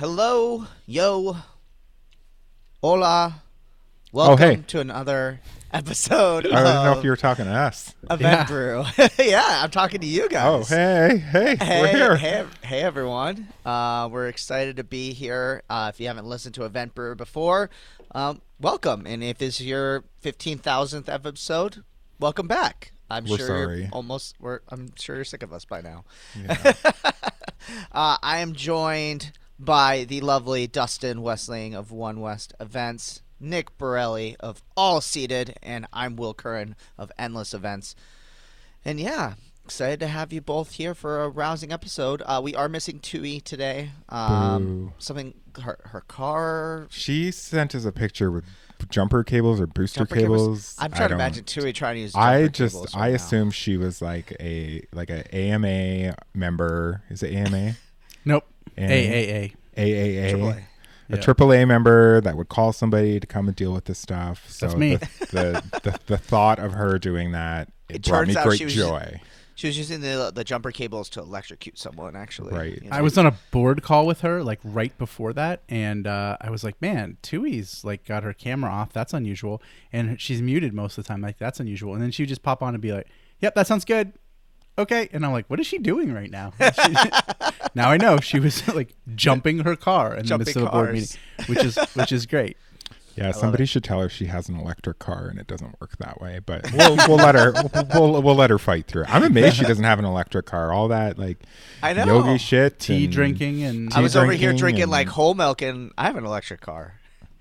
Hello, yo, hola, welcome to another episode of... I didn't know if you were talking to us. Event Brew. Yeah, I'm talking to you guys. Oh, hey, we're here. Hey, everyone. We're excited to be here. If you haven't listened to Event Brew before, welcome. And if this is your 15,000th episode, welcome back. I'm sure you're sick of us by now. Yeah. I am joined by the lovely Dustin Westling of One West Events, Nick Borelli of All Seated, and I'm Will Curran of Endless Events. And yeah, excited to have you both here for a rousing episode. We are missing Tui today. Something her car. She sent us a picture with jumper cables or booster cables. I'm trying to imagine Tui trying to use jumper cables. I assume she was like an AMA member. Is it AMA? Nope. AAA. A AAA member that would call somebody to come and deal with this stuff. So that's me. The thought of her doing that, it brought me great joy. She was using the jumper cables to electrocute someone, actually. Right. You know? I was on a board call with her like right before that, and I was like, "Man, Tui's like got her camera off. That's unusual." And she's muted most of the time. Like, that's unusual. And then she would just pop on and be like, "Yep, that sounds good. Okay." And I'm like, what is she doing right now? Now I know she was like jumping her car in the midst of a board meeting, which is great. Yeah, somebody should tell her she has an electric car and it doesn't work that way. But we'll let her we'll let her fight through it. I'm amazed she doesn't have an electric car. All that like yogi shit, tea drinking, I was over here drinking like whole milk, and I have an electric car.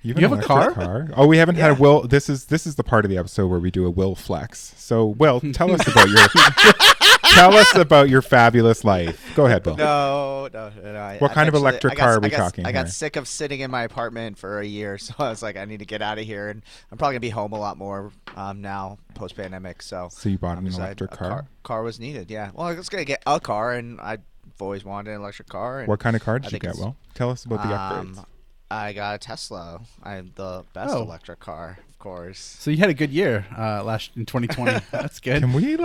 You have a car? Oh, we haven't had a Will. This is the part of the episode where we do a Will flex. So, Will, tell us about your fabulous life. Go ahead, Will. No. What kind of electric car are we talking about? I got sick of sitting in my apartment for a year, so I was like, I need to get out of here. And I'm probably gonna be home a lot more now, post pandemic. So you bought an electric car? Car was needed. Yeah. Well, I was gonna get a car, and I've always wanted an electric car. And what kind of car did you get, Will? Tell us about the upgrades. I got a Tesla. I'm the best electric car, of course. So you had a good year in 2020. That's good. Can we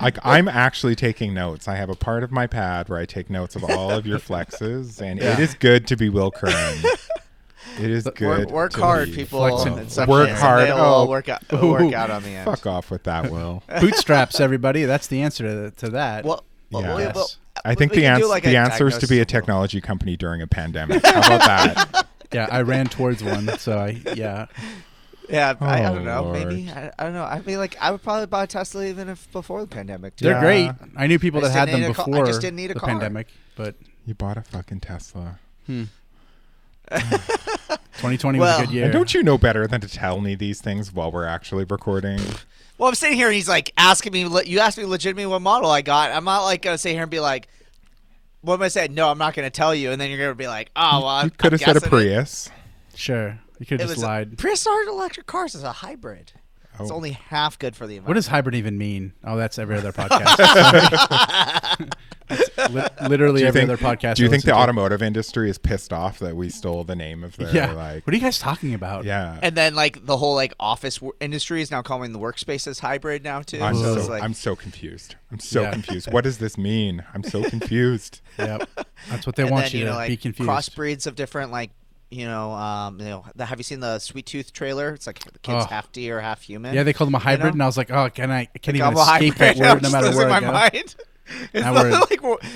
I'm actually taking notes. I have a part of my pad where I take notes of all of your flexes, and it is good to be Will Curran. It is good. Work hard, people. Work hard. Work out on the end. Fuck off with that, Will. Bootstraps, everybody. That's the answer to that. Well, I think the answer is to be a technology company during a pandemic. How about that? Yeah, I ran towards one, so I don't know. Lord. Maybe I don't know. I mean, like, I would probably buy a Tesla even if before the pandemic. Too. They're great. I knew people that had them before the pandemic, but you bought a fucking Tesla. 2020 was a good year. And don't you know better than to tell me these things while we're actually recording? Well, I'm sitting here and he's like asking me. You asked me legitimately what model I got. I'm not like gonna sit here and be like, "What am I saying?" No, I'm not gonna tell you. And then you're gonna be like, "Oh, well." You could have said a Prius. Sure, you could have just lied. Prius aren't electric cars. It's a hybrid. Oh. It's only half good for the environment. What does hybrid even mean? Oh, that's every other podcast. Literally every other podcast. Do you think the automotive industry is pissed off that we stole the name of their what are you guys talking about? Yeah. And then like the whole like office industry is now calling the workspaces hybrid now too. I'm so confused. I'm so confused. What does this mean? I'm so confused. Yep. That's what they want you to like, be confused. Crossbreeds of different like have you seen the Sweet Tooth trailer? It's like the kid's half deer, half human. Yeah, they called him a hybrid, and I was like, oh, I can't even escape that word no matter where I go. Mind.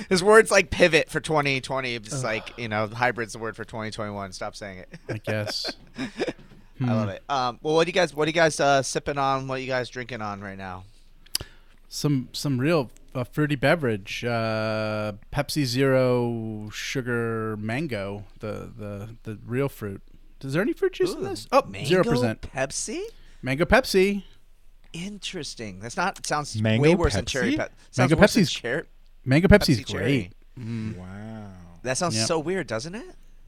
His word's like pivot for 2020. It's like, hybrid's the word for 2021. Stop saying it. I guess. I love it. Well, what are you guys sipping on? What are you guys drinking on right now? Some real a fruity beverage, Pepsi Zero Sugar Mango, the real fruit. Is there any fruit juice in this? Oh, mango 0%. Pepsi? Mango Pepsi. Interesting. That's not. It sounds mango way worse Pepsi? Than cherry. Mango Pepsi's cherry. Mango Pepsi's Pepsi great. Mm. Wow. That sounds so weird, doesn't it?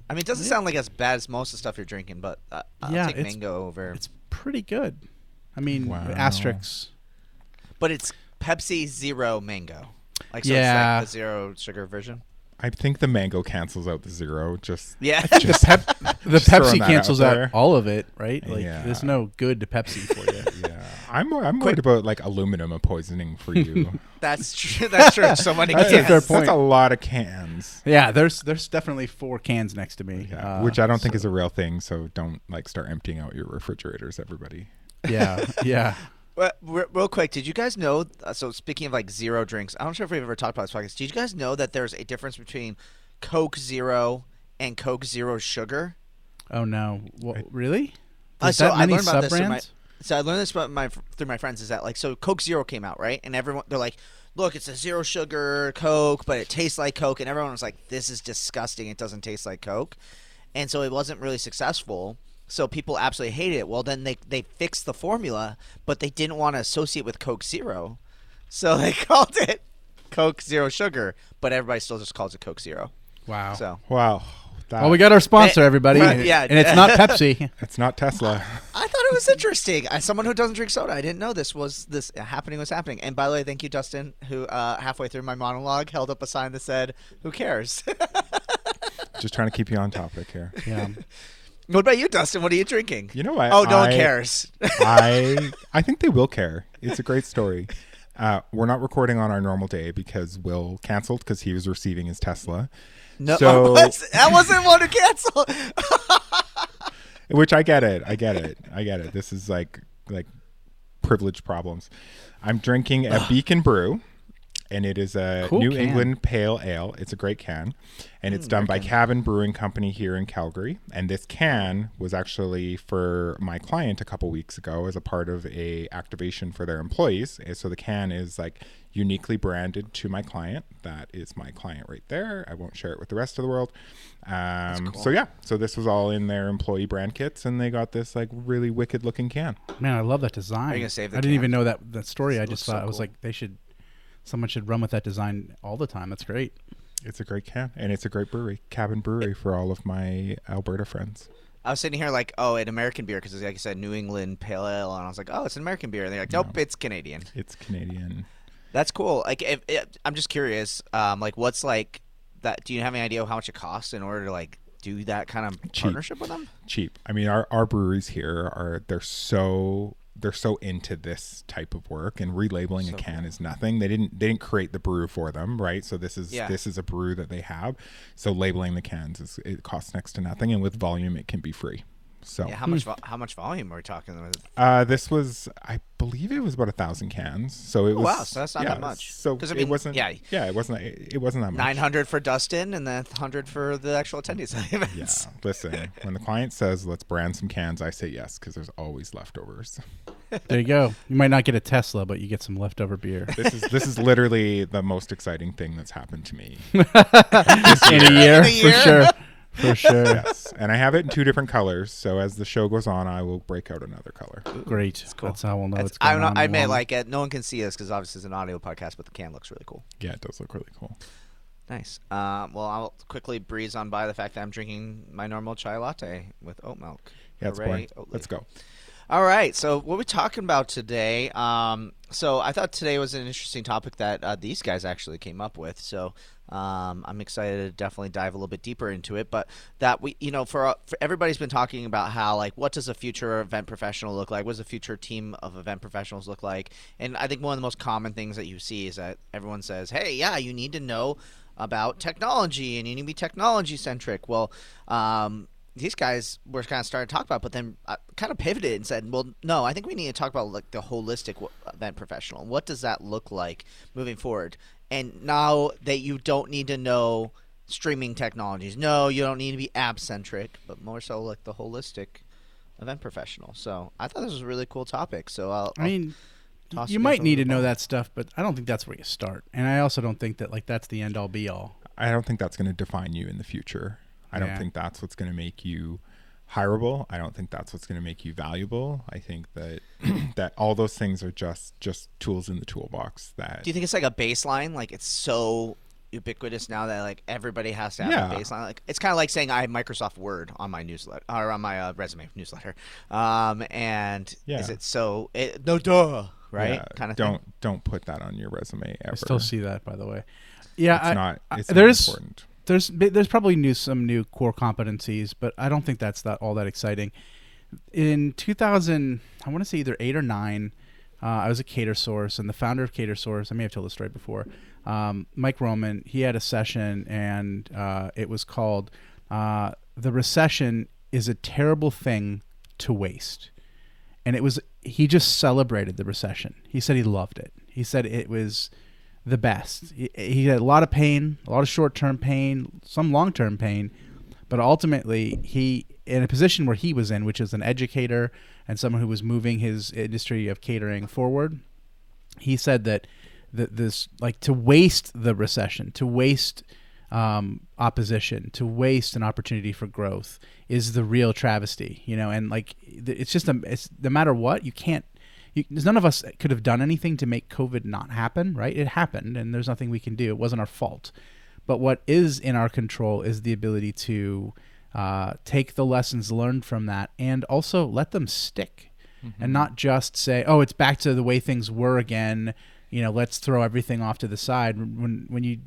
I mean, it doesn't sound like as bad as most of the stuff you're drinking, but I'll take mango over. It's pretty good. I mean, asterisks. But it's Pepsi Zero Mango. Like, so it's like the zero sugar version. I think the mango cancels out the zero. Just the Pepsi cancels out all of it, right? Like, there's no good to Pepsi for you. Yeah, I'm worried about like aluminum poisoning for you. That's true. That's true. So many cans. That's a fair point. That's a lot of cans. Yeah, there's definitely 4 cans next to me, which I don't think is a real thing. So don't like start emptying out your refrigerators, everybody. Yeah, yeah. Well, real quick, did you guys know, so speaking of like zero drinks, I'm not sure if we've ever talked about this podcast, did you guys know that there's a difference between Coke Zero and Coke Zero Sugar? Oh, no. What, really? So I learned this about through my friends, is that like, so Coke Zero came out, right? And everyone, they're like, look, it's a zero sugar Coke, but it tastes like Coke. And everyone was like, this is disgusting. It doesn't taste like Coke. And so it wasn't really successful. So people absolutely hated it. Well, then they fixed the formula, but they didn't want to associate with Coke Zero. So they called it Coke Zero Sugar, but everybody still just calls it Coke Zero. Wow. Wow. Well, we got our sponsor, everybody. And it's not Pepsi. It's not Tesla. I thought it was interesting. As someone who doesn't drink soda, I didn't know this was happening. And by the way, thank you, Dustin, who halfway through my monologue held up a sign that said, who cares? Just trying to keep you on topic here. Yeah. What about you, Dustin? What are you drinking? You know what? Oh, no one cares. I think they will care. It's a great story. We're not recording on our normal day because Will canceled because he was receiving his Tesla. No, that wasn't one who canceled. Which I get it. This is like privilege problems. I'm drinking a Beacon Brew, and it is a cool New England pale ale. It's a great can, and it's done by Cabin Brewing Company here in Calgary. And this can was actually for my client a couple weeks ago as a part of a activation for their employees. And so the can is like uniquely branded to my client. That is my client right there. I won't share it with the rest of the world. Cool. So this was all in their employee brand kits, and they got this like really wicked looking can. Man, I love that design. Are you gonna save the can? Didn't even know that story. I just thought I was like, they should. Someone should run with that design all the time. That's great. It's a great can, and it's a great brewery, Cabin Brewery, for all of my Alberta friends. I was sitting here like, oh, an American beer, because like I said, New England Pale Ale, and I was like, oh, it's an American beer. And they're like, nope, it's Canadian. It's Canadian. That's cool. Like, I'm just curious, like, what's like that? Do you have any idea how much it costs in order to like do that kind of partnership with them? Cheap. I mean, our breweries here they're so into this type of work, and relabeling a can is nothing. They didn't create the brew for them, right? So this is a brew that they have. So labeling the cans it costs next to nothing, and with volume it can be free. So how much volume are we talking about? This was, I believe, it was about 1,000 cans. So it was so that's not that much. So I mean, it wasn't. Yeah, it wasn't that much. 900 for Dustin, and then 100 for the actual attendees. Yeah, listen. When the client says, "Let's brand some cans," I say yes, because there's always leftovers. There you go. You might not get a Tesla, but you get some leftover beer. This is literally the most exciting thing that's happened to me in a year for sure. For sure. Yes. And I have it in 2 different colors. So as the show goes on, I will break out another color. Great. That's cool. That's how we'll know what's going on. I may like it. No one can see us because obviously it's an audio podcast, but the can looks really cool. Yeah, it does look really cool. Nice. Well, I'll quickly breeze on by the fact that I'm drinking my normal chai latte with oat milk. Yeah, it's boring. Let's go. All right. So what we're talking about today. So I thought today was an interesting topic that these guys actually came up with. So I'm excited to definitely dive a little bit deeper into it, but that we, you know, for everybody's been talking about how, like, what does a future event professional look like? What does a future team of event professionals look like? And I think one of the most common things that you see is that everyone says, hey, yeah, you need to know about technology and you need to be technology centric. Well, these guys were kind of starting to talk about, but then kind of pivoted and said, well, no, I think we need to talk about like the holistic event professional. What does that look like moving forward? And now that you don't need to know streaming technologies. No, you don't need to be app centric, but more so like the holistic event professional. So I thought this was a really cool topic. So I'll toss. You might need to know that stuff, but I don't think that's where you start. And I also don't think that like that's the end all be all. I don't think that's going to define you in the future. I don't think that's what's going to make you hireable. I don't think that's what's going to make you valuable. I think that that all those things are just tools in the toolbox. That do you think it's like a baseline? Like it's so ubiquitous now that like everybody has to have a baseline. Like it's kind of like saying I have Microsoft Word on my newsletter or on my resume newsletter. Is it so? No, duh, right? Yeah, kind of. Don't put that on your resume ever. I still see that, by the way. Yeah, it's not important. There's probably some new core competencies, but I don't think that's all that exciting. In 2000, I want to say either 8 or 9, I was at Cater Source, and the founder of Cater Source, I may have told this story before, Mike Roman, he had a session, and it was called "The Recession is a Terrible Thing to Waste," and he just celebrated the recession. He said he loved it. He said it was the best. He had a lot of pain, a lot of short-term pain, some long-term pain, but ultimately he, in a position where he was in, which is an educator and someone who was moving his industry of catering forward, he said that this, like, to waste the recession, to waste opposition, to waste an opportunity for growth is the real travesty, you know. And like it's just no matter what, you can't. None of us could have done anything to make COVID not happen, right? It happened, and there's nothing we can do. It wasn't our fault. But what is in our control is the ability to take the lessons learned from that and also let them stick, and not just say, oh, it's back to the way things were again. You know, let's throw everything off to the side when you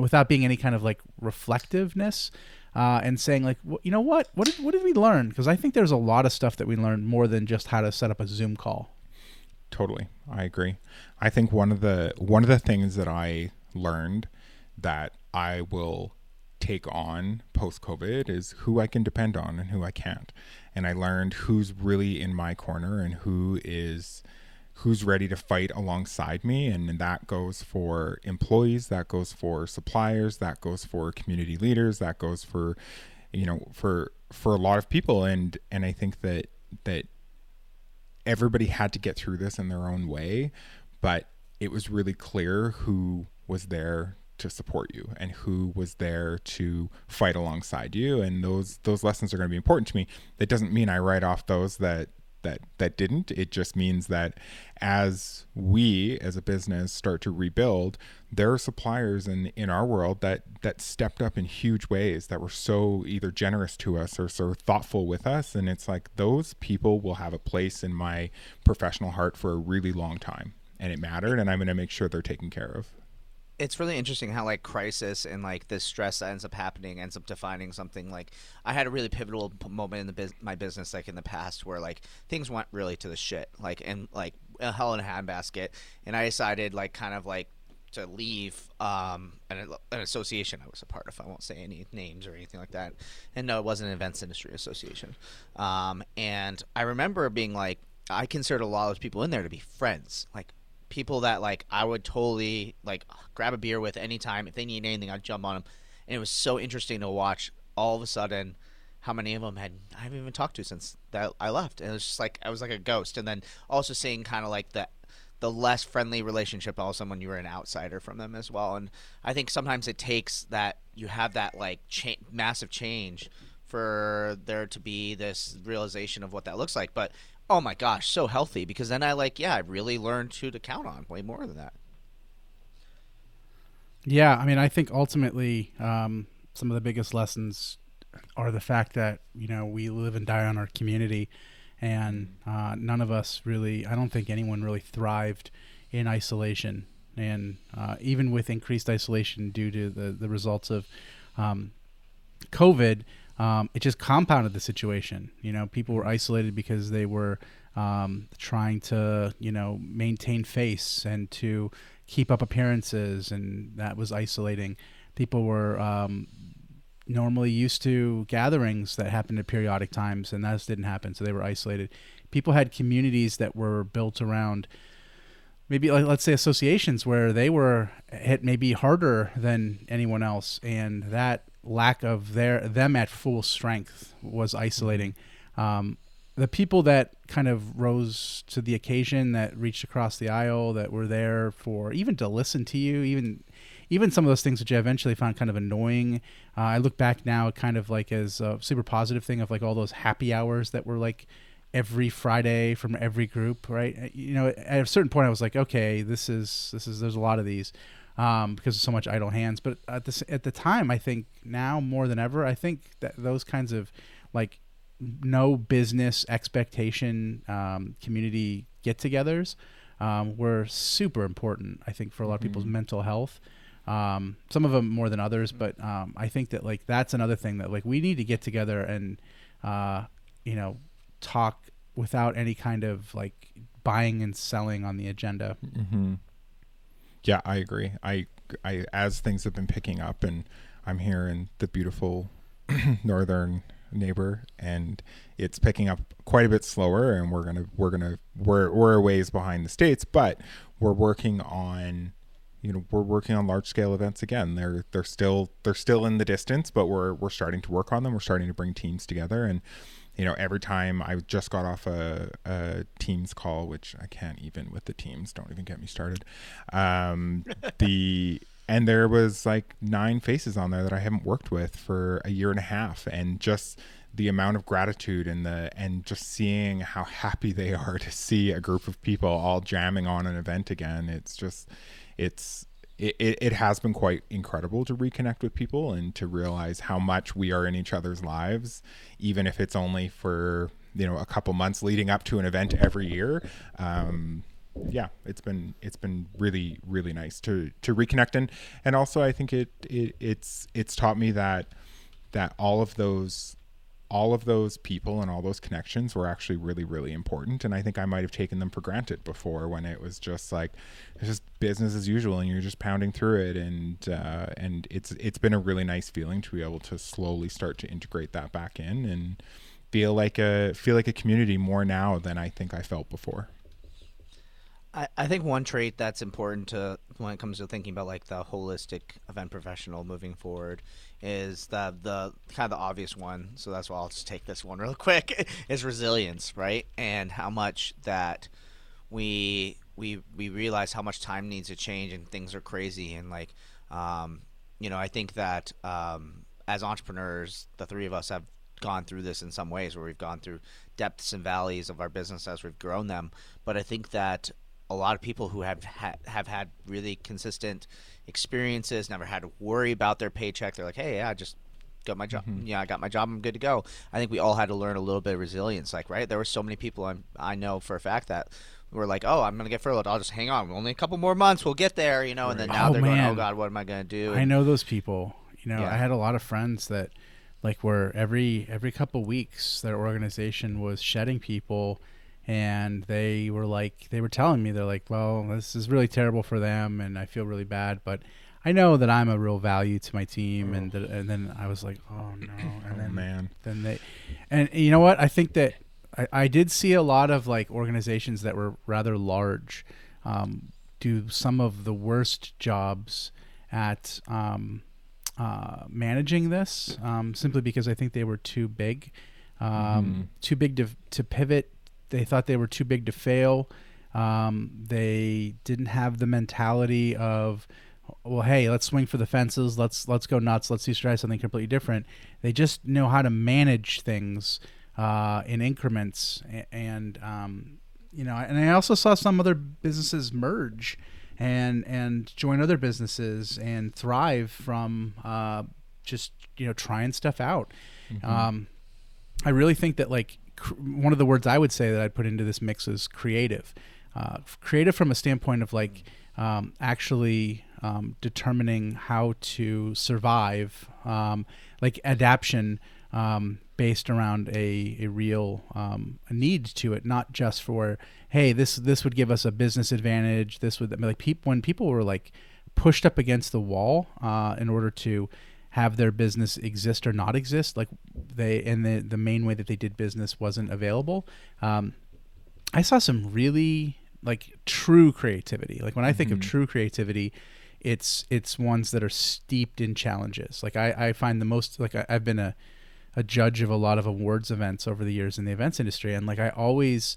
without being any kind of like reflectiveness. And saying like, you know what? What did we learn? Because I think there's a lot of stuff that we learned more than just how to set up a Zoom call. Totally, I agree. I think one of the things that I learned that I will take on post-COVID is who I can depend on and who I can't. And I learned who's really in my corner and who's ready to fight alongside me. And that goes for employees, that goes for suppliers, that goes for community leaders, that goes for, you know, for a lot of people. And I think that everybody had to get through this in their own way, but it was really clear who was there to support you and who was there to fight alongside you. And those lessons are going to be important to me. That doesn't mean I write off those that didn't. It just means that as we as a business start to rebuild, there are suppliers in our world that stepped up in huge ways, that were so either generous to us or so thoughtful with us. And it's like those people will have a place in my professional heart for a really long time, and it mattered, and I'm going to make sure they're taken care of. It's really interesting how like crisis and like this stress that ends up happening ends up defining something. Like I had a really pivotal moment in my business, like in the past, where like things went really to the shit, like, and like a hell in a handbasket. And I decided like kind of like to leave an association I was a part of. I won't say any names or anything like that. And no, it wasn't an events industry association. And I remember being like, I considered a lot of those people in there to be friends, like people that like I would totally like grab a beer with anytime. If they need anything, I'd jump on them. And it was so interesting to watch all of a sudden how many of them I haven't even talked to since that I left. And it was just like I was like a ghost. And then also seeing kind of like the less friendly relationship also when you were an outsider from them as well. And I think sometimes it takes that you have that like massive change for there to be this realization of what that looks like. But oh my gosh, so healthy, because then I really learned who to count on way more than that. Yeah, I mean, I think ultimately some of the biggest lessons are the fact that, you know, we live and die on our community, and none of us really, I don't think anyone really thrived in isolation. And even with increased isolation due to the results of COVID, it just compounded the situation. You know, people were isolated because they were trying to, you know, maintain face and to keep up appearances, and that was isolating. People were normally used to gatherings that happened at periodic times, and that didn't happen, so they were isolated. People had communities that were built around maybe, like, let's say associations where they were hit maybe harder than anyone else, and that lack of them at full strength was isolating. the people that kind of rose to the occasion, that reached across the aisle, that were there for even to listen to you, even some of those things that you eventually found kind of annoying. I look back now kind of like as a super positive thing of like all those happy hours that were like every Friday from every group, right? You know, at a certain point I was like, okay, this is there's a lot of these because there's so much idle hands. But at the time, I think now more than ever, I think that those kinds of like no business expectation community get-togethers were super important, I think, for a lot of people's mental health. Some of them more than others, but I think that like that's another thing that like we need to get together and you know, talk without any kind of like buying and selling on the agenda. Yeah, I agree. I as things have been picking up, and I'm here in the beautiful northern neighbor, and it's picking up quite a bit slower, and we're a ways behind the States, but we're working on large scale events again. They're still in the distance, but we're starting to work on them. We're starting to bring teams together, and you know, every time I just got off a Teams call, which I can't even with the Teams, don't even get me started. And there was like 9 faces on there that I haven't worked with for a year and a half, and just the amount of gratitude and just seeing how happy they are to see a group of people all jamming on an event again. It has been quite incredible to reconnect with people and to realize how much we are in each other's lives, even if it's only for, you know, a couple months leading up to an event every year. Yeah, it's been really, really nice to reconnect, and also I think it's taught me that all of those people and all those connections were actually really, really important, and I think I might have taken them for granted before, when it was just like it's just business as usual and you're just pounding through it, and it's been a really nice feeling to be able to slowly start to integrate that back in and feel like a community more now than I think I felt before. I think one trait that's important to when it comes to thinking about like the holistic event professional moving forward is the kind of the obvious one. So that's why I'll just take this one real quick is resilience, right? And how much that we realize how much time needs to change and things are crazy. And like, you know, I think that as entrepreneurs, the three of us have gone through this in some ways, where we've gone through depths and valleys of our business as we've grown them. But I think that a lot of people who have had really consistent experiences, never had to worry about their paycheck. They're like, hey, yeah, I just got my job. Yeah, I got my job. I'm good to go. I think we all had to learn a little bit of resilience. Like, right, there were so many people I know for a fact that were like, oh, I'm going to get furloughed. I'll just hang on. Only a couple more months. We'll get there, you know. And then now they're going, oh, God, what am I going to do? And I know those people. You know, yeah. I had a lot of friends that like were every couple weeks their organization was shedding people. And they were telling me, they're like, well, this is really terrible for them and I feel really bad, but I know that I'm a real value to my team. Oh. And then I was like, oh no. And then they, and you know what? I think that I did see a lot of like organizations that were rather large, do some of the worst jobs at, managing this, simply because I think they were too big to pivot. They thought they were too big to fail. They didn't have the mentality of, well, hey, let's swing for the fences. Let's go nuts. Let's try something completely different. They just know how to manage things in increments. And you know, and I also saw some other businesses merge and join other businesses and thrive from just, you know, trying stuff out. Mm-hmm. I really think that like, one of the words I would say that I'd put into this mix is creative. Creative from a standpoint of like actually determining how to survive, like adaption based around a real need to it, not just for, hey, this would give us a business advantage. This would, like, when people were like pushed up against the wall in order to have their business exist or not exist, like they, and the main way that they did business wasn't available. I saw some really like true creativity. Like when I think of true creativity, it's ones that are steeped in challenges. Like I find the most, like I've been a a judge of a lot of awards events over the years in the events industry. And like, I always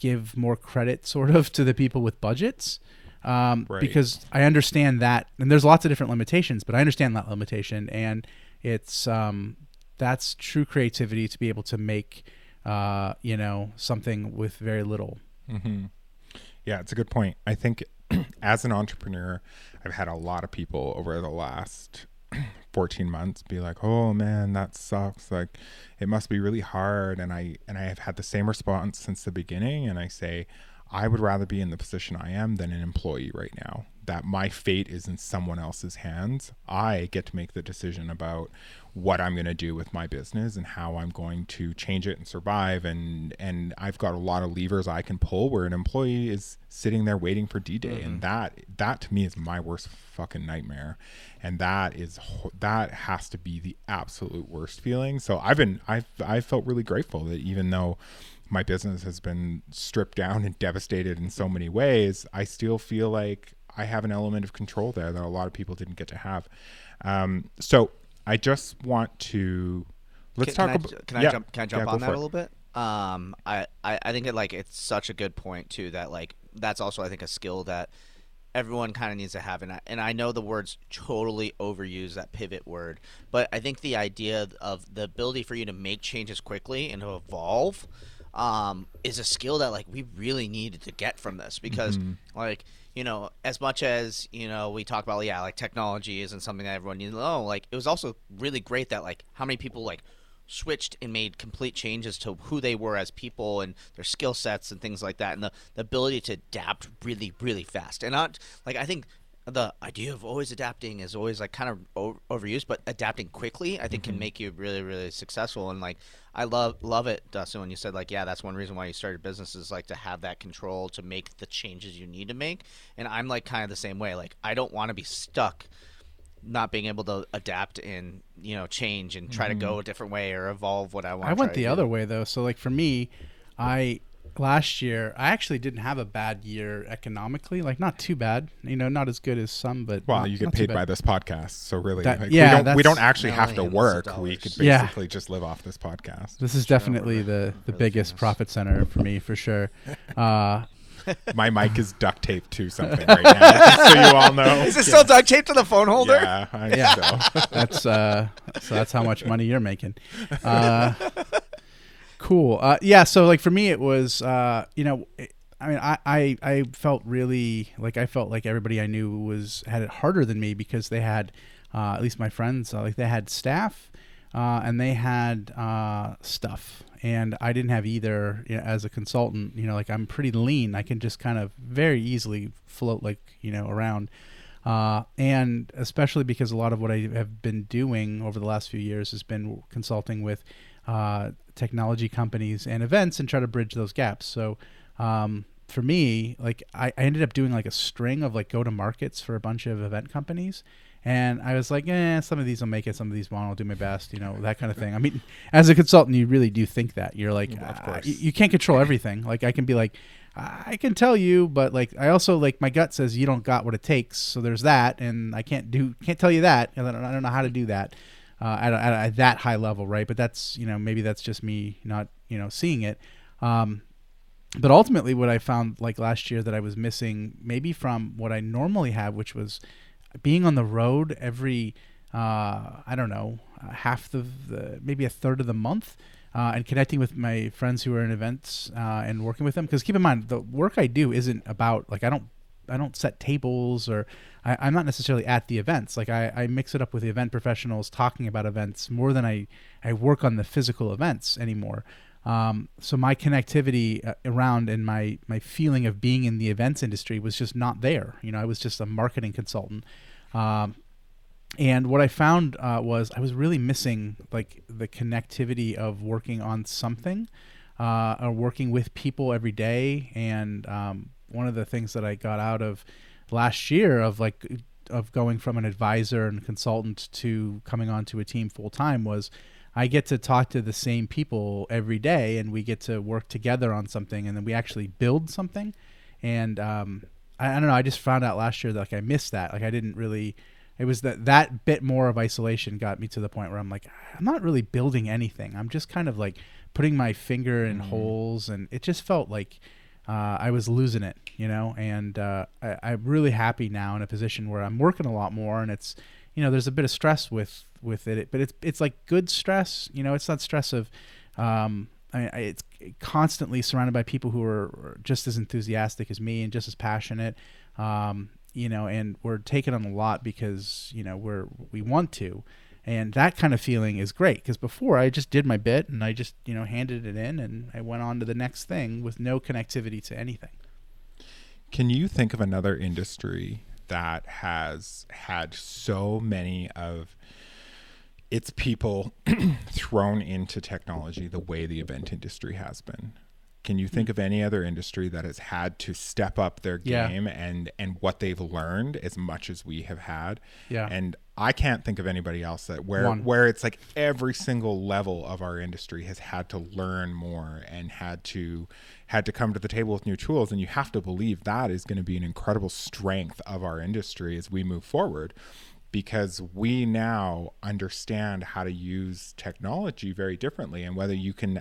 give more credit sort of to the people with budgets, right, because I understand that, and there's lots of different limitations, but I understand that limitation. And it's, that's true creativity, to be able to make, you know, something with very little. Mm-hmm. Yeah, it's a good point. I think as an entrepreneur, I've had a lot of people over the last 14 months be like, oh man, that sucks, like it must be really hard. And I have had the same response since the beginning, and I say I would rather be in the position I am than an employee right now, that my fate is in someone else's hands. I get to make the decision about what I'm going to do with my business and how I'm going to change it and survive. And I've got a lot of levers I can pull, where an employee is sitting there waiting for D-Day. Mm-hmm. And that to me is my worst fucking nightmare. And that has to be the absolute worst feeling. So I felt really grateful that even though my business has been stripped down and devastated in so many ways, I still feel like I have an element of control there that a lot of people didn't get to have. So I just want to Can I jump on that a little bit? I think it, like, it's such a good point too, that like that's also, I think, a skill that everyone kind of needs to have. And I know the word's totally overused, that pivot word, but I think the idea of the ability for you to make changes quickly and to evolve is a skill that like we really needed to get from this, because mm-hmm. like, you know, as much as, you know, we talk about, yeah, like technology isn't something that everyone needs to know, like it was also really great that like how many people like switched and made complete changes to who they were as people and their skill sets and things like that, and the ability to adapt really, really fast. And not like, I think the idea of always adapting is always like kind of overused, but adapting quickly, I think, mm-hmm. can make you really, really successful. And like, I love it, Dustin, when you said like, yeah, that's one reason why you started businesses, like to have that control to make the changes you need to make. And I'm like kind of the same way. Like, I don't want to be stuck not being able to adapt and, you know, change and try mm-hmm. to go a different way or evolve what I want. I went the other way though. So like for me, last year, I actually didn't have a bad year economically, like not too bad, you know, not as good as some, but well, you get paid by this podcast. So really, that, like, yeah, we don't actually have to work. We could basically just live off this podcast. This is definitely the biggest famous profit center for me, for sure. My mic is duct taped to something right now, so you all know. Is it still duct taped to the phone holder? Yeah, I think so. So that's how much money you're making. Cool. Yeah. So like for me, it was, I felt really like, everybody I knew had it harder than me, because they had, at least my friends, like they had staff, and they had, stuff, and I didn't have either, you know, as a consultant, you know, like I'm pretty lean. I can just kind of very easily float, like, you know, around, and especially because a lot of what I have been doing over the last few years has been consulting with, technology companies and events, and try to bridge those gaps. So for me, like I ended up doing like a string of like go to markets for a bunch of event companies, and I was like, some of these will make it, some of these won't, I'll do my best, you know, that kind of thing. I mean, as a consultant, you really do think that. You're like, well, of course. You can't control everything. Like I can be like, I can tell you, but like I also, like my gut says you don't got what it takes, so there's that, and I can't tell you that, and I don't know how to do that. At that high level, right? But that's, you know, maybe that's just me not, you know, seeing it. But ultimately what I found like last year that I was missing maybe from what I normally have, which was being on the road every, half of the, maybe a third of the month, and connecting with my friends who are in events, and working with them. Because keep in mind, the work I do isn't about, like, I don't set tables, or I'm not necessarily at the events. Like I mix it up with the event professionals talking about events more than I work on the physical events anymore. So my connectivity around, and my feeling of being in the events industry was just not there. You know, I was just a marketing consultant. And what I found was I was really missing like the connectivity of working on something, or working with people every day. And, one of the things that I got out of last year of going from an advisor and consultant to coming onto a team full time was I get to talk to the same people every day, and we get to work together on something, and then we actually build something. And I don't know, I just found out last year that like I missed that. Like I didn't really It was that bit more of isolation got me to the point where I'm like, I'm not really building anything. I'm just kind of like putting my finger in holes, and it just felt like I was losing it, you know. And I'm really happy now in a position where I'm working a lot more, and it's, you know, there's a bit of stress with it, but it's like good stress, you know. It's not stress of, I mean, it's constantly surrounded by people who are just as enthusiastic as me and just as passionate, you know, and we're taking on a lot because, you know, we want to, and that kind of feeling is great. Because before I just did my bit and I just, you know, handed it in and I went on to the next thing with no connectivity to anything. Can you think of another industry that has had so many of its people thrown into technology the way the event industry has been? Can you think of any other industry that has had to step up their game and what they've learned as much as we have had? Yeah. And I can't think of anybody else that where it's like every single level of our industry has had to learn more and had to come to the table with new tools. And you have to believe that is going to be an incredible strength of our industry as we move forward, because we now understand how to use technology very differently. And whether you can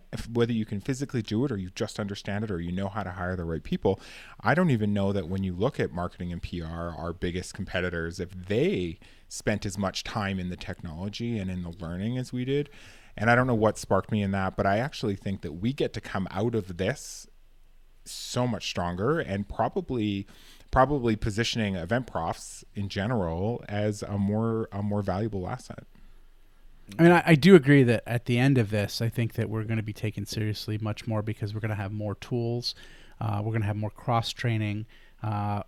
physically do it, or you just understand it, or you know how to hire the right people. I don't even know that when you look at marketing and PR, our biggest competitors, if they spent as much time in the technology and in the learning as we did. And I don't know what sparked me in that, but I actually think that we get to come out of this so much stronger, and probably positioning event profs in general as a more valuable asset. I mean, I do agree that at the end of this, I think that we're going to be taken seriously much more, because we're going to have more tools. We're going to have more cross-training.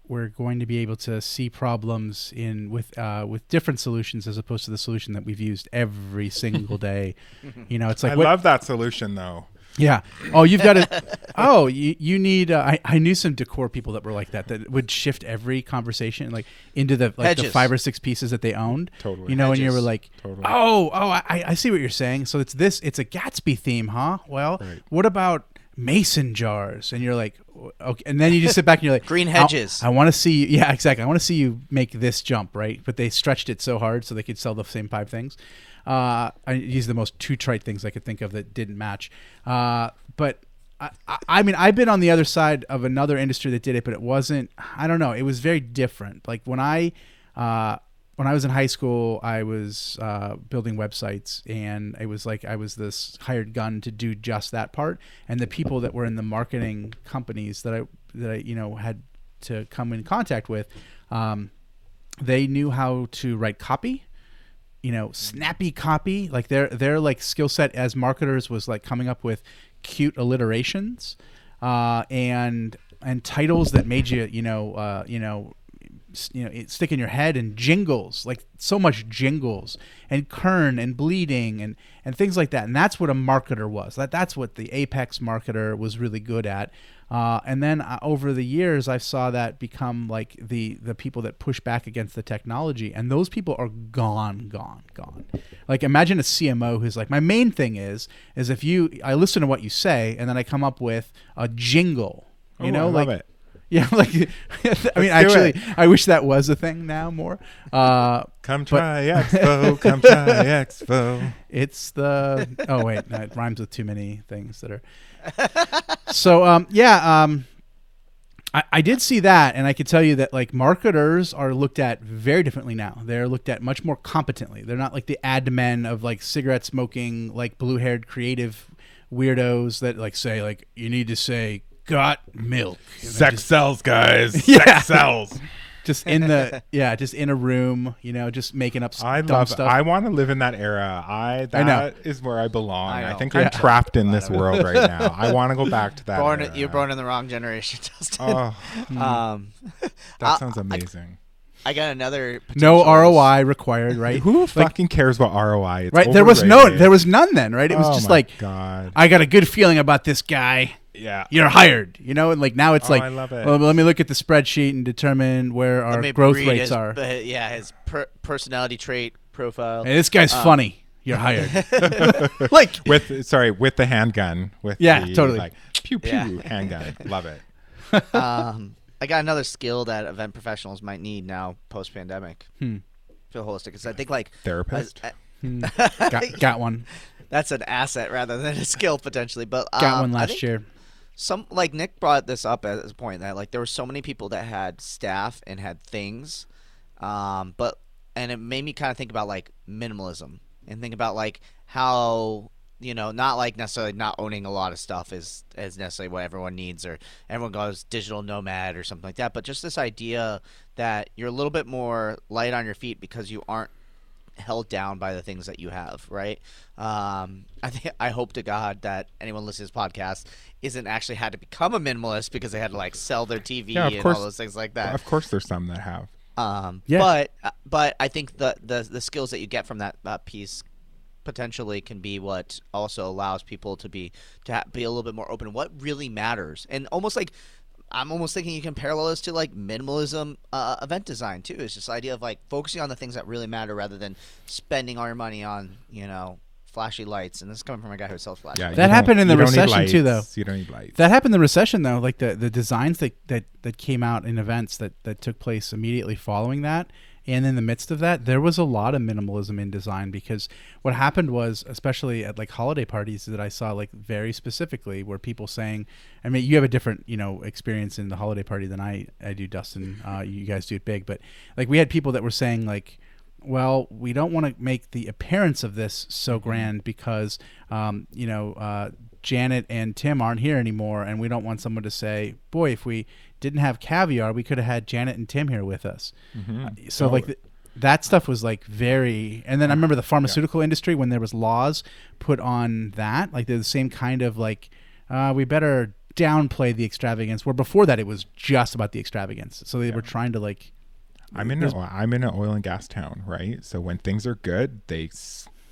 We're going to be able to see problems with different solutions, as opposed to the solution that we've used every single day. You know, it's like, I love that solution though. Yeah. Oh, you've got to. Oh, you need. I knew some decor people that were like that would shift every conversation like into the like Hedges. The 5 or 6 pieces that they owned. Totally. You know, Hedges. And you were like, totally. I see what you're saying. So it's this. It's a Gatsby theme, huh? Well, right. What about mason jars? And you're like, okay. And then you just sit back and you're like, green hedges. I want to see. Yeah, exactly. I want to see you make this jump, right? But they stretched it so hard so they could sell the same 5 things. These are the most two trite things I could think of that didn't match. But I mean, I've been on the other side of another industry that did it, but it wasn't, I don't know. It was very different. Like when I was in high school, I was building websites, and it was like I was this hired gun to do just that part. And the people that were in the marketing companies that I you know, had to come in contact with, they knew how to write copy. You know, snappy copy, like their like skill set as marketers was like coming up with cute alliterations and titles that made you, it stick in your head, and jingles, like so much jingles, and kern and bleeding and things like that. And that's what a marketer was. That's what the apex marketer was really good at. And then over the years, I saw that become like the people that push back against the technology, and those people are gone. Like imagine a CMO who's like, my main thing is I listen to what you say, and then I come up with a jingle, you know, I love it. Yeah, like I mean, actually, I wish that was a thing now more. Come try Expo. It's the no, it rhymes with too many things that are. So I did see that, and I could tell you that like marketers are looked at very differently now. They're looked at much more competently. They're not like the ad men of like cigarette smoking, like blue-haired creative weirdos that like say like you need to say. Got milk. Sex sells, guys. Yeah. Sex sells. Just in a room, you know, just making up stuff. I want to live in that era. I know. Is where I belong. I think I'm trapped in this world right now. I want to go back to that era. You're born in the wrong generation, Dustin. Oh, that sounds amazing. I got another. No ROI required, right? Who like, fucking cares about ROI? It's right. Overrated. There was none then, right? It was just like, God. I got a good feeling about this guy. Yeah, you're hired, you know, and like now it's like, I love it. Well, let me look at the spreadsheet and determine where our growth rates are. Yeah, his personality trait profile. Hey, this guy's funny. You're hired. Like with the handgun. Totally. Like, pew pew handgun. Love it. I got another skill that event professionals might need now post pandemic. to a holistic. Because I think like therapist got one. That's an asset rather than a skill potentially. But got one last year. Some like Nick brought this up as a point that like there were so many people that had staff and had things, and it made me kind of think about like minimalism and think about like how, you know, not like necessarily not owning a lot of stuff is necessarily what everyone needs, or everyone goes digital nomad or something like that. But just this idea that you're a little bit more light on your feet because you aren't held down by the things that you have, right? I hope to God that anyone listening to this podcast isn't actually had to become a minimalist because they had to like sell their TV and all those things like that. Of course, there's some that have. But I think the skills that you get from that piece potentially can be what also allows people to be a little bit more open. What really matters, and almost like I'm almost thinking you can parallel this to like minimalism event design too. It's just the idea of like focusing on the things that really matter rather than spending all your money on, you know, flashy lights. And this is coming from a guy who sells flashy lights. That happened in the recession too, though. You don't need lights. That happened in the recession though. Like the designs that came out in events that took place immediately following that. And in the midst of that, there was a lot of minimalism in design, because what happened was, especially at like holiday parties that I saw, like very specifically, were people saying, I mean, you have a different, you know, experience in the holiday party than I do, Dustin. You guys do it big, but like we had people that were saying like, well, we don't want to make the appearance of this so grand because, Janet and Tim aren't here anymore, and we don't want someone to say, boy, if we didn't have caviar, we could have had Janet and Tim here with us. Mm-hmm. So like that stuff was like very, and then I remember the pharmaceutical industry when there was laws put on that, like they're the same kind of like, we better downplay the extravagance, where before that it was just about the extravagance. So they were trying to like, I'm in an oil and gas town, right? So when things are good, they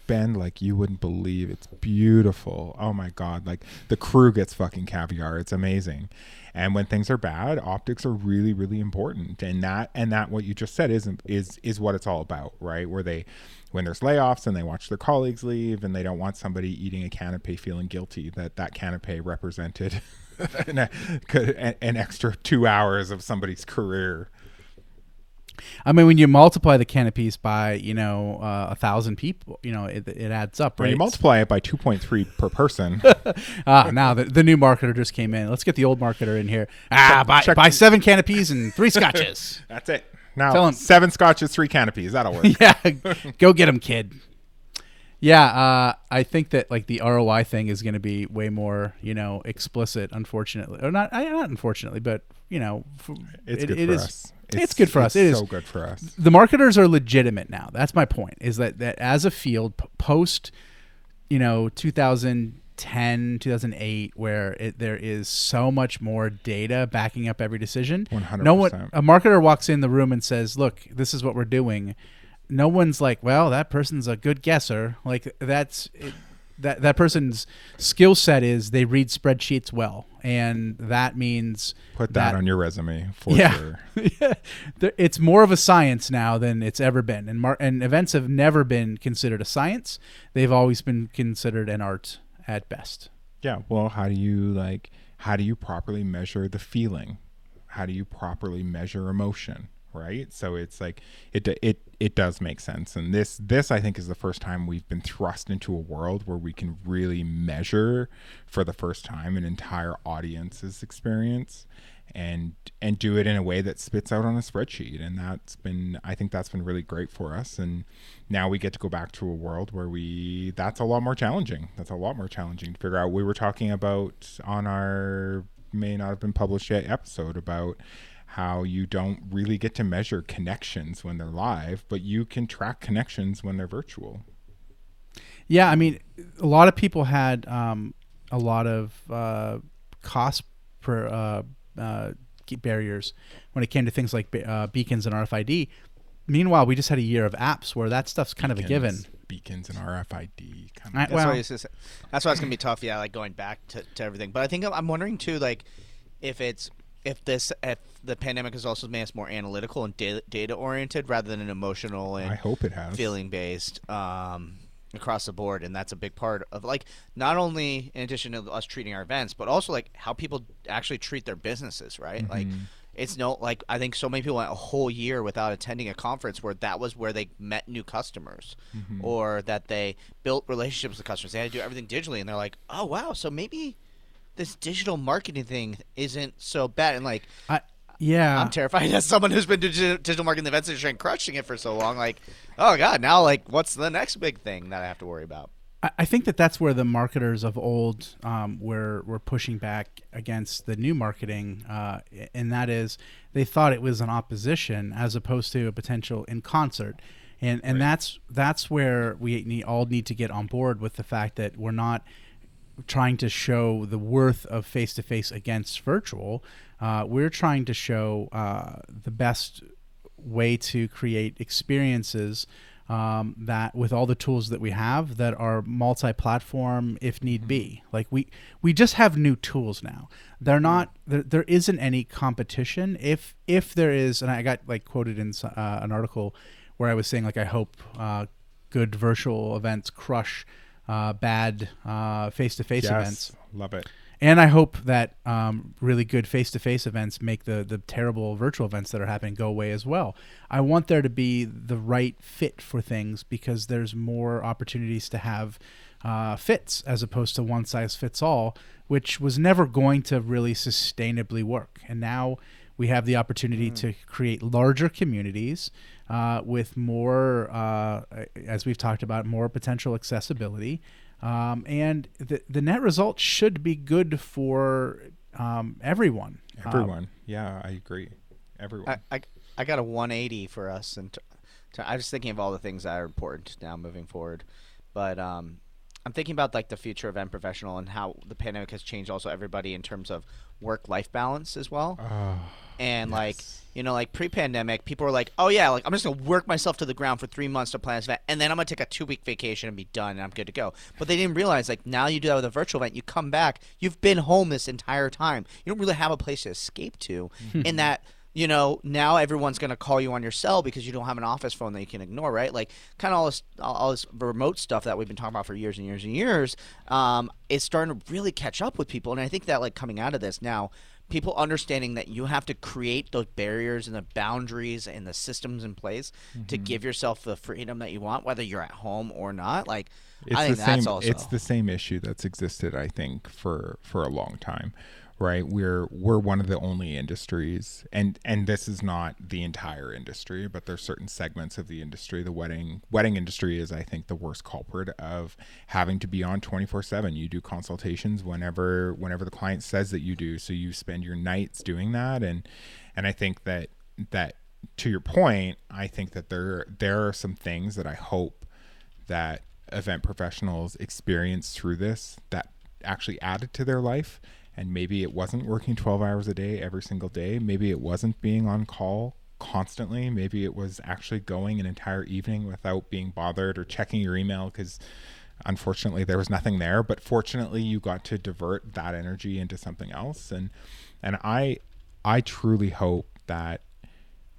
spend like you wouldn't believe. It's beautiful. Oh my God. Like the crew gets fucking caviar. It's amazing. And when things are bad, optics are really, really important. And that what you just said is what it's all about, right? Where when there's layoffs and they watch their colleagues leave and they don't want somebody eating a canapé feeling guilty that canapé represented an extra 2 hours of somebody's career. I mean, when you multiply the canopies by, 1,000 people, it adds up, right? When you multiply it by 2.3 per person. Now the new marketer just came in. Let's get the old marketer in here. Buy 7 canopies and 3 scotches. That's it. Now, tell him, 7 scotches, 3 canopies. That'll work. Yeah. Go get them, kid. Yeah. I think that like the ROI thing is going to be way more, explicit, unfortunately. Or not unfortunately, but, it's good for us. It's good for us. It is so good for us. The marketers are legitimate now. That's my point, is that as a field post, 2010, 2008, where there is so much more data backing up every decision. 100%. No one, a marketer walks in the room and says, look, this is what we're doing. No one's like, well, that person's a good guesser. Like that's it. That person's skill set is they read spreadsheets well, and that means put that on your resume for sure. Yeah, it's more of a science now than it's ever been, and events have never been considered a science. They've always been considered an art at best. Yeah. Well, how do you properly measure the feeling? How do you properly measure emotion? Right. So it's like it does make sense. And this I think is the first time we've been thrust into a world where we can really measure for the first time an entire audience's experience and do it in a way that spits out on a spreadsheet. And I think that's been really great for us. And now we get to go back to a world where that's a lot more challenging. That's a lot more challenging to figure out. We were talking about on our may not have been published yet episode about how you don't really get to measure connections when they're live, but you can track connections when they're virtual. Yeah, I mean, a lot of people had a lot of cost per barriers when it came to things like beacons and RFID. Meanwhile, we just had a year of apps where that stuff's kind of a given. Beacons and RFID. That's why it's going to be tough, yeah, like going back to everything. But I think I'm wondering too, like if the pandemic has also made us more analytical and data oriented rather than an emotional and I hope it has feeling based across the board. And that's a big part of like, not only in addition to us treating our events, but also like how people actually treat their businesses, right? Mm-hmm. Like It's no, like, I think so many people went a whole year without attending a conference where that was where they met new customers, mm-hmm. or that they built relationships with customers. They had to do everything digitally, and they're like, oh, wow, so maybe this digital marketing thing isn't so bad. And, like, yeah, I'm terrified as someone who's been digital marketing the events industry and crushing it for so long. Like, oh, God, now, like, what's the next big thing that I have to worry about? I think that that's where the marketers of old were pushing back against the new marketing, and that is they thought it was an opposition as opposed to a potential in concert, and right. that's where we all need to get on board with the fact that we're not trying to show the worth of face-to-face against virtual. We're trying to show the best way to create experiences that with all the tools that we have that are multi-platform if need be. Like we just have new tools now. They're not, there isn't any competition. If there is, and I got like quoted in an article where I was saying like, I hope good virtual events crush bad face-to-face events. Love it. And I hope that really good face-to-face events make the terrible virtual events that are happening go away as well. I want there to be the right fit for things because there's more opportunities to have fits as opposed to one size fits all, which was never going to really sustainably work. And now we have the opportunity to create larger communities with more, as we've talked about, more potential accessibility. And the net result should be good for everyone. Everyone. Yeah, I agree. Everyone. I got a 180 for us. And I was thinking of all the things that are important now moving forward. But I'm thinking about like the future event professional and how the pandemic has changed also everybody in terms of work-life balance as well. And yes. Like, you know, like pre-pandemic, people were like, oh, yeah, like I'm just going to work myself to the ground for 3 months to plan this event. And then I'm going to take a 2-week vacation and be done and I'm good to go. But they didn't realize like now you do that with a virtual event. You come back. You've been home this entire time. You don't really have a place to escape to in that. You know, now everyone's going to call you on your cell because you don't have an office phone that you can ignore, right? Like kind of all this remote stuff that we've been talking about for years and years and years is starting to really catch up with people. And I think that like coming out of this now, people understanding that you have to create those barriers and the boundaries and the systems in place to give yourself the freedom that you want, whether you're at home or not. Like I think that's also. It's the same issue that's existed, I think, for a long time. Right, we're one of the only industries, and this is not the entire industry, but there's certain segments of the industry. The wedding industry is, I think, the worst culprit of having to be on 24/7. You do consultations whenever the client says that you do, so you spend your nights doing that, and I think that to your point, I think that there are some things that I hope that event professionals experience through this that actually added to their life. And maybe it wasn't working 12 hours a day every single day. Maybe it wasn't being on call constantly. Maybe it was actually going an entire evening without being bothered or checking your email because unfortunately there was nothing there. But fortunately, you got to divert that energy into something else. And I truly hope that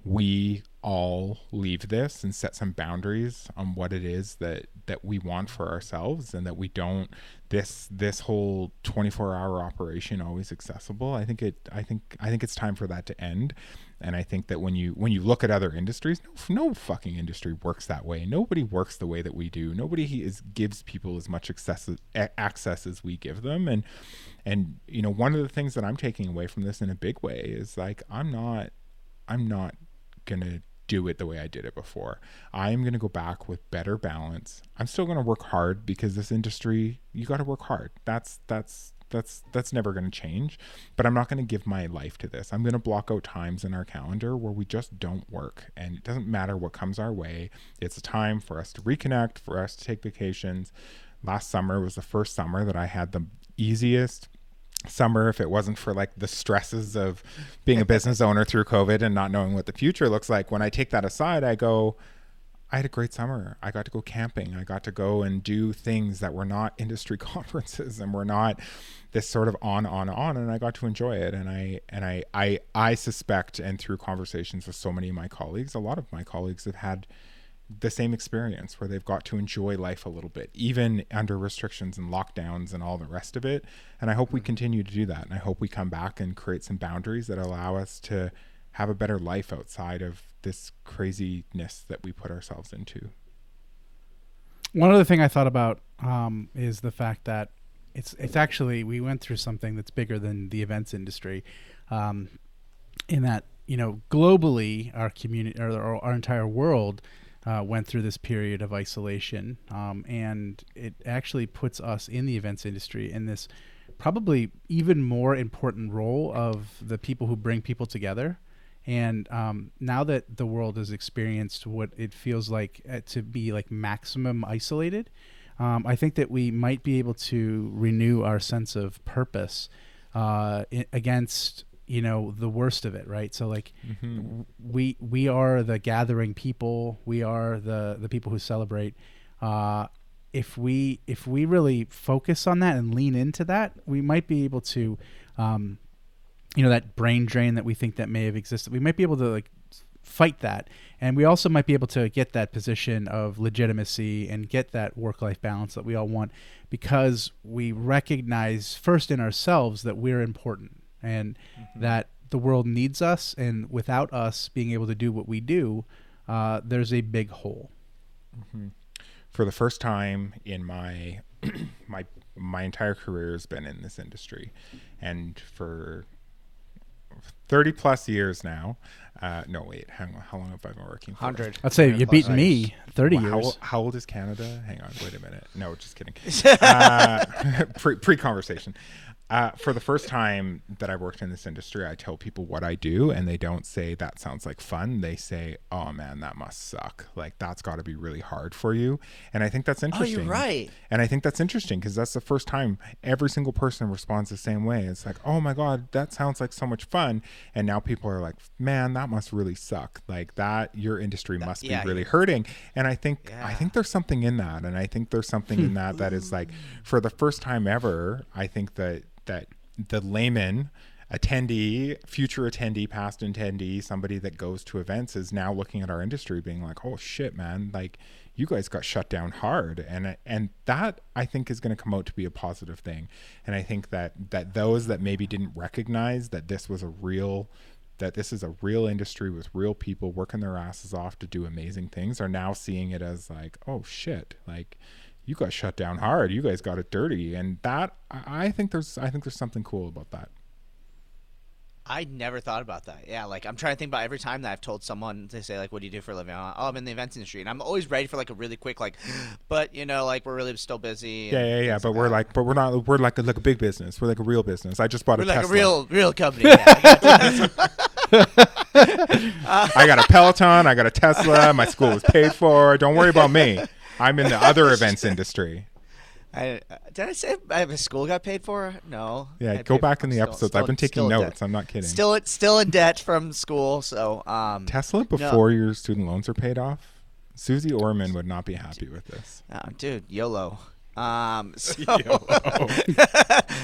we all leave this and set some boundaries on what it is that we want for ourselves, and that we don't this whole 24-hour operation always accessible. I think it's time for that to end. And I think that when you look at other industries, no fucking industry works that way. Nobody works the way that we do. Nobody gives people as much access as we give them. And you know, one of the things that I'm taking away from this in a big way is like I'm not gonna do it the way I did it before. I'm going to go back with better balance. I'm still going to work hard because this industry, you got to work hard. That's never going to change, but I'm not going to give my life to this. I'm going to block out times in our calendar where we just don't work, and it doesn't matter what comes our way. It's a time for us to reconnect, for us to take vacations. Last summer was the first summer that I had the easiest summer, if it wasn't for like the stresses of being a business owner through COVID and not knowing what the future looks like. When I take that aside, I go, I had a great summer. I got to go camping. I got to go and do things that were not industry conferences and were not this sort of on, and I got to enjoy it. And I suspect, and through conversations with so many of my colleagues, a lot of my colleagues have had the same experience where they've got to enjoy life a little bit, even under restrictions and lockdowns and all the rest of it. And I hope we continue to do that. And I hope we come back and create some boundaries that allow us to have a better life outside of this craziness that we put ourselves into. One other thing I thought about is the fact that it's actually, we went through something that's bigger than the events industry, in that, you know, globally, our community or our entire world went through this period of isolation, and it actually puts us in the events industry in this probably even more important role of the people who bring people together. And now that the world has experienced what it feels like to be like maximum isolated, I think that we might be able to renew our sense of purpose against, you know, the worst of it, right? So like we are the gathering people, we are the people who celebrate. If we really focus on that and lean into that, we might be able to, you know, that brain drain that we think that may have existed, we might be able to like fight that. And we also might be able to get that position of legitimacy and get that work-life balance that we all want, because we recognize first in ourselves that we're important, and that the world needs us, and without us being able to do what we do, there's a big hole. For the first time in my my entire career has been in this industry, and for 30 plus years now, no wait, hang on, how long have I been working for? 100. I'd say you beat me. 30 years. How old is Canada? Hang on, wait a minute. No, just kidding. Pre-conversation. For the first time that I worked in this industry, I tell people what I do, and they don't say that sounds like fun. They say, "Oh man, that must suck. Like that's got to be really hard for you." And I think that's interesting. Oh, you're right. And I think that's interesting because that's the first time every single person responds the same way. It's like, "Oh my God, that sounds like so much fun." And now people are like, "Man, that must really suck. Like that, your industry must be really hurting." And I think I think there's something in that, and I think there's something in that that is like, for the first time ever, I think that the layman attendee, future attendee, past attendee, somebody that goes to events is now looking at our industry being like, "Oh shit, man, like you guys got shut down hard." And that I think is going to come out to be a positive thing. And I think that those that maybe didn't recognize that this is a real industry with real people working their asses off to do amazing things are now seeing it as like, "Oh shit, like you got shut down hard. You guys got it dirty." And that, I think there's something cool about that. I never thought about that. Yeah, like I'm trying to think about every time that I've told someone, they say like, "What do you do for a living?" "Oh, I'm in the events industry," and I'm always ready for like a really quick like, "But you know, like we're really still busy." Yeah. But we're like a big business. We're like a real business. I just bought a Tesla. Like a real company. Yeah, I got a Peloton. I got a Tesla. My school was paid for. Don't worry about me. I'm in the other events industry. Did I say my school got paid for? No. Yeah, go back in the episodes. I've been taking notes. I'm not kidding. Still in debt from school. So Tesla before your student loans are paid off? Susie Orman would not be happy with this. Oh, dude, YOLO. YOLO.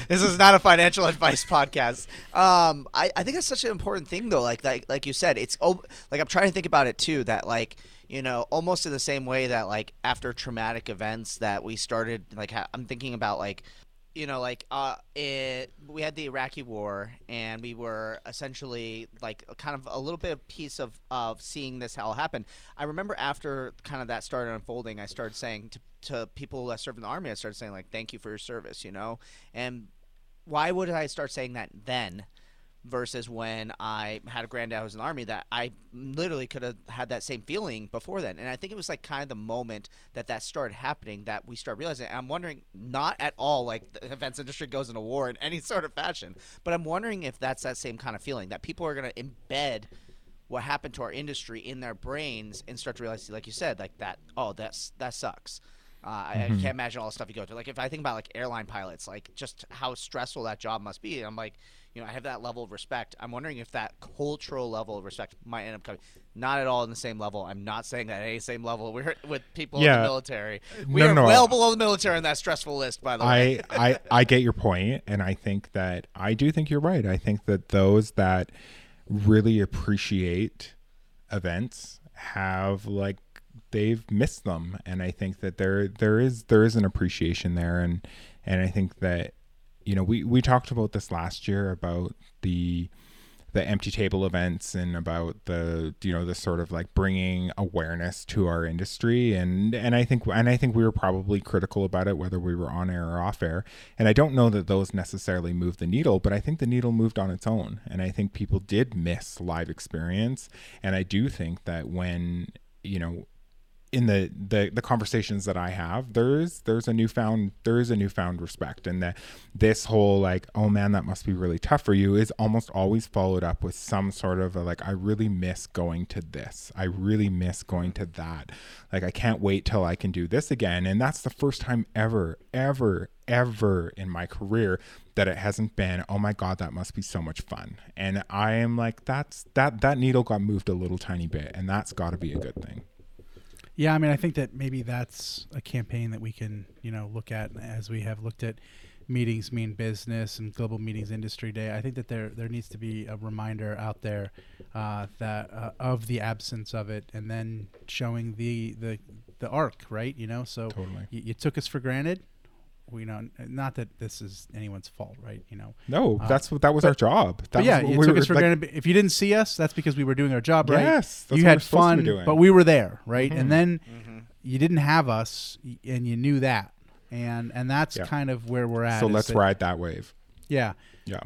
This is not a financial advice podcast. I think that's such an important thing, though. Like you said, it's like I'm trying to think about it, too, that like, you know, almost in the same way that like after traumatic events that we started, like I'm thinking about like, you know, like we had the Iraqi war, and we were essentially like kind of a little bit of piece of seeing this all happen. I remember after kind of that started unfolding, I started saying to people that serve in the army, I started saying like, "Thank you for your service," you know, and why would I start saying that then? Versus when I had a granddad who was in the army, that I literally could have had that same feeling before then. And I think it was like kind of the moment that started happening that we started realizing. And I'm wondering, not at all like the events industry goes into war in any sort of fashion, but I'm wondering if that's that same kind of feeling that people are going to embed what happened to our industry in their brains and start to realize, like you said, like that, oh, that sucks. I can't imagine all the stuff you go through. Like if I think about like airline pilots, like just how stressful that job must be. And I'm like, you know, I have that level of respect. I'm wondering if that cultural level of respect might end up coming. Not at all in the same level. I'm not saying that at any same level. We're with people in the military. We are well below the military on that stressful list, by the way. I get your point, and I think that – I do think you're right. I think that those that really appreciate events have like they've missed them. And I think that there is an appreciation there. And I think that, you know, we talked about this last year about the empty table events and about the, you know, the sort of like bringing awareness to our industry. And I think we were probably critical about it, whether we were on air or off air. And I don't know that those necessarily moved the needle, but I think the needle moved on its own. And I think people did miss live experience. And I do think that when, you know, in the conversations that I have, there's a newfound respect, and that this whole like, oh man, that must be really tough for you, is almost always followed up with some sort of a, like, I really miss going to this. I really miss going to that. Like, I can't wait till I can do this again. And that's the first time ever in my career that it hasn't been, oh my God, that must be so much fun. And I am like, that needle got moved a little tiny bit, and that's got to be a good thing. Yeah, I mean, I think that maybe that's a campaign that we can, you know, look at as we have looked at Meetings Mean Business and Global Meetings Industry Day. I think that there needs to be a reminder out there that of the absence of it, and then showing the arc, right? You know, so totally. You took us for granted. We know, not that this is anyone's fault, right? You know, no, that was our job. You took us for granted. If you didn't see us, that's because we were doing our job, right? Yes, you had fun, but we were there, right? Mm-hmm. And then you didn't have us, and you knew that, and that's kind of where we're at. So let's ride that wave. Yeah. Yeah.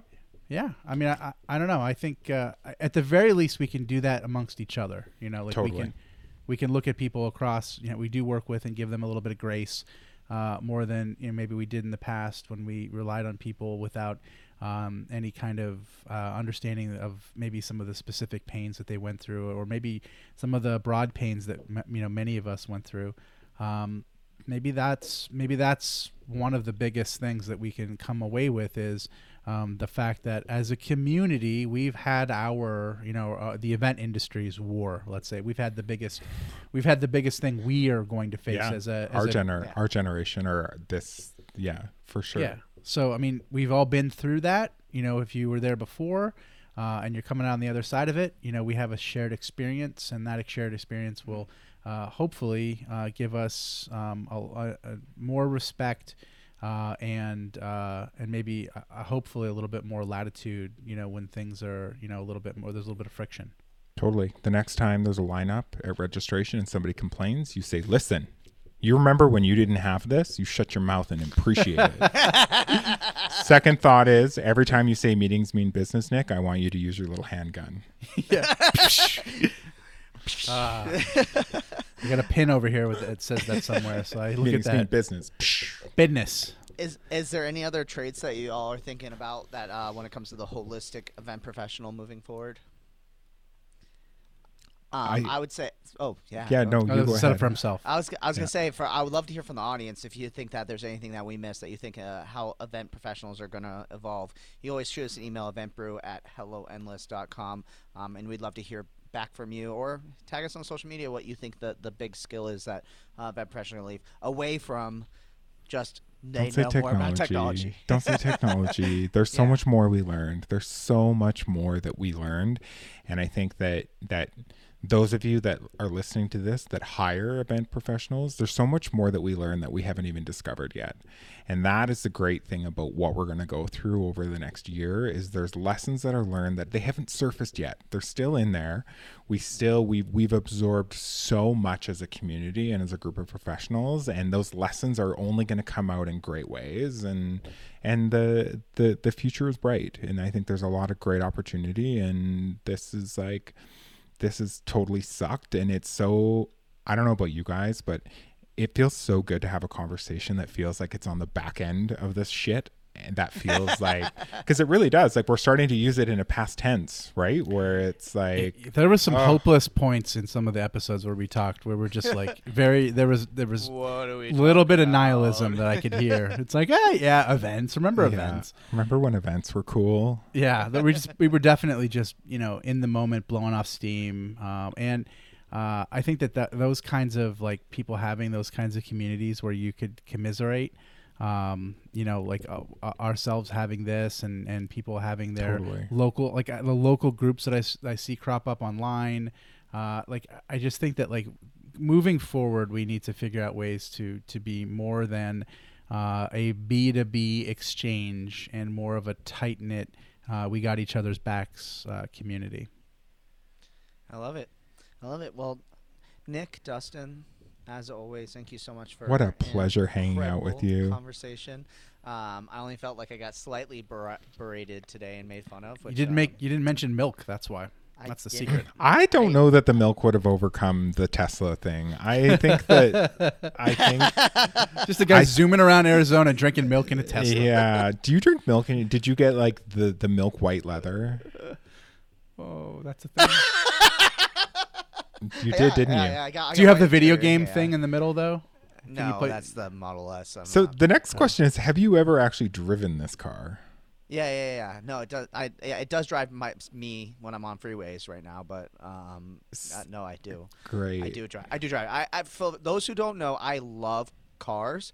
Yeah. I mean, I don't know. I think at the very least we can do that amongst each other. You know, like totally. we can look at people across. You know, we do work with and give them a little bit of grace. More than, you know, maybe we did in the past when we relied on people without any kind of understanding of maybe some of the specific pains that they went through, or maybe some of the broad pains that you know, many of us went through. Maybe that's one of the biggest things that we can come away with is the fact that as a community, we've had our, you know, the event industry's war. Let's say we've had the biggest thing we are going to face as our generation, or this, for sure. Yeah. So I mean, we've all been through that. You know, if you were there before and you're coming out on the other side of it, you know, we have a shared experience, and that shared experience will hopefully give us a more respect. And maybe hopefully a little bit more latitude, you know, when things are, you know, a little bit more, there's a little bit of friction. Totally. The next time there's a lineup at registration and somebody complains, you say, listen, you remember when you didn't have this, you shut your mouth and appreciate it. Second thought is, every time you say meetings mean business, Nick, I want you to use your little handgun. Yeah. You got a pin over here with it says that somewhere, so I look at that. Business. Is there any other traits that you all are thinking about that when it comes to the holistic event professional moving forward? I would say, set it for himself. I was gonna say, I would love to hear from the audience if you think that there's anything that we missed that you think how event professionals are gonna evolve. You always shoot us an email, eventbrew@helloendless.com, and we'd love to hear back from you, or tag us on social media what you think the big skill is that event professionals leave away from. Just they know more about technology. Don't say technology. There's so much more we learned. There's so much more that we learned, and I think that those of you that are listening to this that hire event professionals, there's so much more that we learn that we haven't even discovered yet. And that is the great thing about what we're going to go through over the next year, is there's lessons that are learned that they haven't surfaced yet. They're still in there. We've absorbed so much as a community and as a group of professionals, and those lessons are only going to come out in great ways, and the future is bright. And I think there's a lot of great opportunity, and this is totally sucked. And it's so, I don't know about you guys, but it feels so good to have a conversation that feels like it's on the back end of this shit. And that feels like, because it really does. Like, we're starting to use it in a past tense, right? Where it's like, there was some hopeless points in some of the episodes where we talked, where we're just like, there was a little bit of nihilism that I could hear. It's like, events. Remember events? Remember when events were cool? Yeah, that we were definitely just, you know, in the moment, blowing off steam, and I think that those kinds of like people having those kinds of communities where you could commiserate. You know, like ourselves having this and people having their local, like the local groups that I see crop up online. Like, I just think that like moving forward, we need to figure out ways to be more than a B2B exchange and more of a tight-knit, we got each other's backs community. I love it. I love it. Well, Nick, Dustin, as always, thank you so much for what a pleasure hanging out with you. Conversation. I only felt like I got slightly berated today and made fun of. Which, you didn't mention milk. That's why. That's the secret. I don't know that the milk would have overcome the Tesla thing. I think just the guy zooming around Arizona drinking milk in a Tesla. Yeah. Do you drink milk? And did you get like the milk white leather? Oh, that's a thing. You did, didn't you? Yeah, I got do you have the video game thing in the middle, though? No, that's the Model S. The next question is, have you ever actually driven this car? Yeah. No, it does. It does drive me when I'm on freeways right now, but no, I do. Great. I do drive. I for those who don't know, I love cars.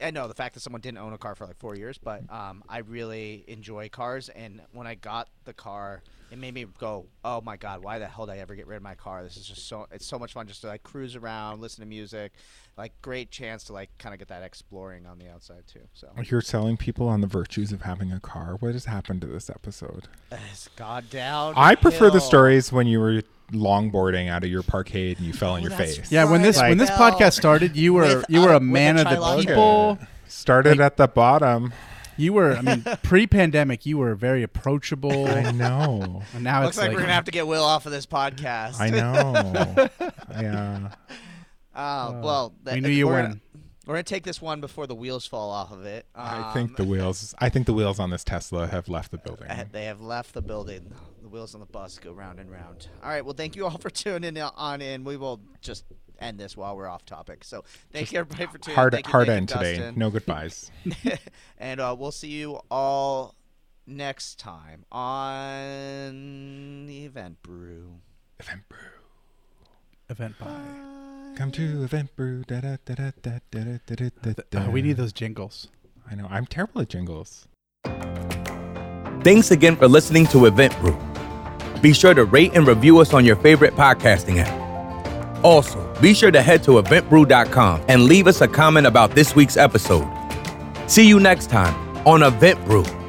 I know the fact that someone didn't own a car for like 4 years, but I really enjoy cars. And when I got the car, it made me go, oh my God, why the hell did I ever get rid of my car? This is just it's so much fun just to like cruise around, listen to music, like great chance to like kind of get that exploring on the outside too. So you're telling people on the virtues of having a car. What has happened to this episode? It's gone down. I prefer the stories when you were longboarding out of your parkade and you fell on your face. Yeah, right. when this podcast started, you were a man of the people. Started at the bottom. You were, pre-pandemic, you were very approachable. I know. And now looks it's like we're going to have to get Will off of this podcast. I know. Yeah. Well, we knew you weren't. We're going to take this one before the wheels fall off of it. I think the wheels on this Tesla have left the building. They have left the building. The wheels on the bus go round and round. All right. Well, thank you all for tuning on in. We will just end this while we're off topic. So thank you everybody for tuning in. Hard end today. No goodbyes. And we'll see you all next time on the Event Brew. Event Brew. Event Bye. Come to Event Brew. Da, da, da, da, da, da, da, da, da. We need those jingles. I know. I'm terrible at jingles. Thanks again for listening to Event Brew. Be sure to rate and review us on your favorite podcasting app. Also, be sure to head to eventbrew.com and leave us a comment about this week's episode. See you next time on Event Brew.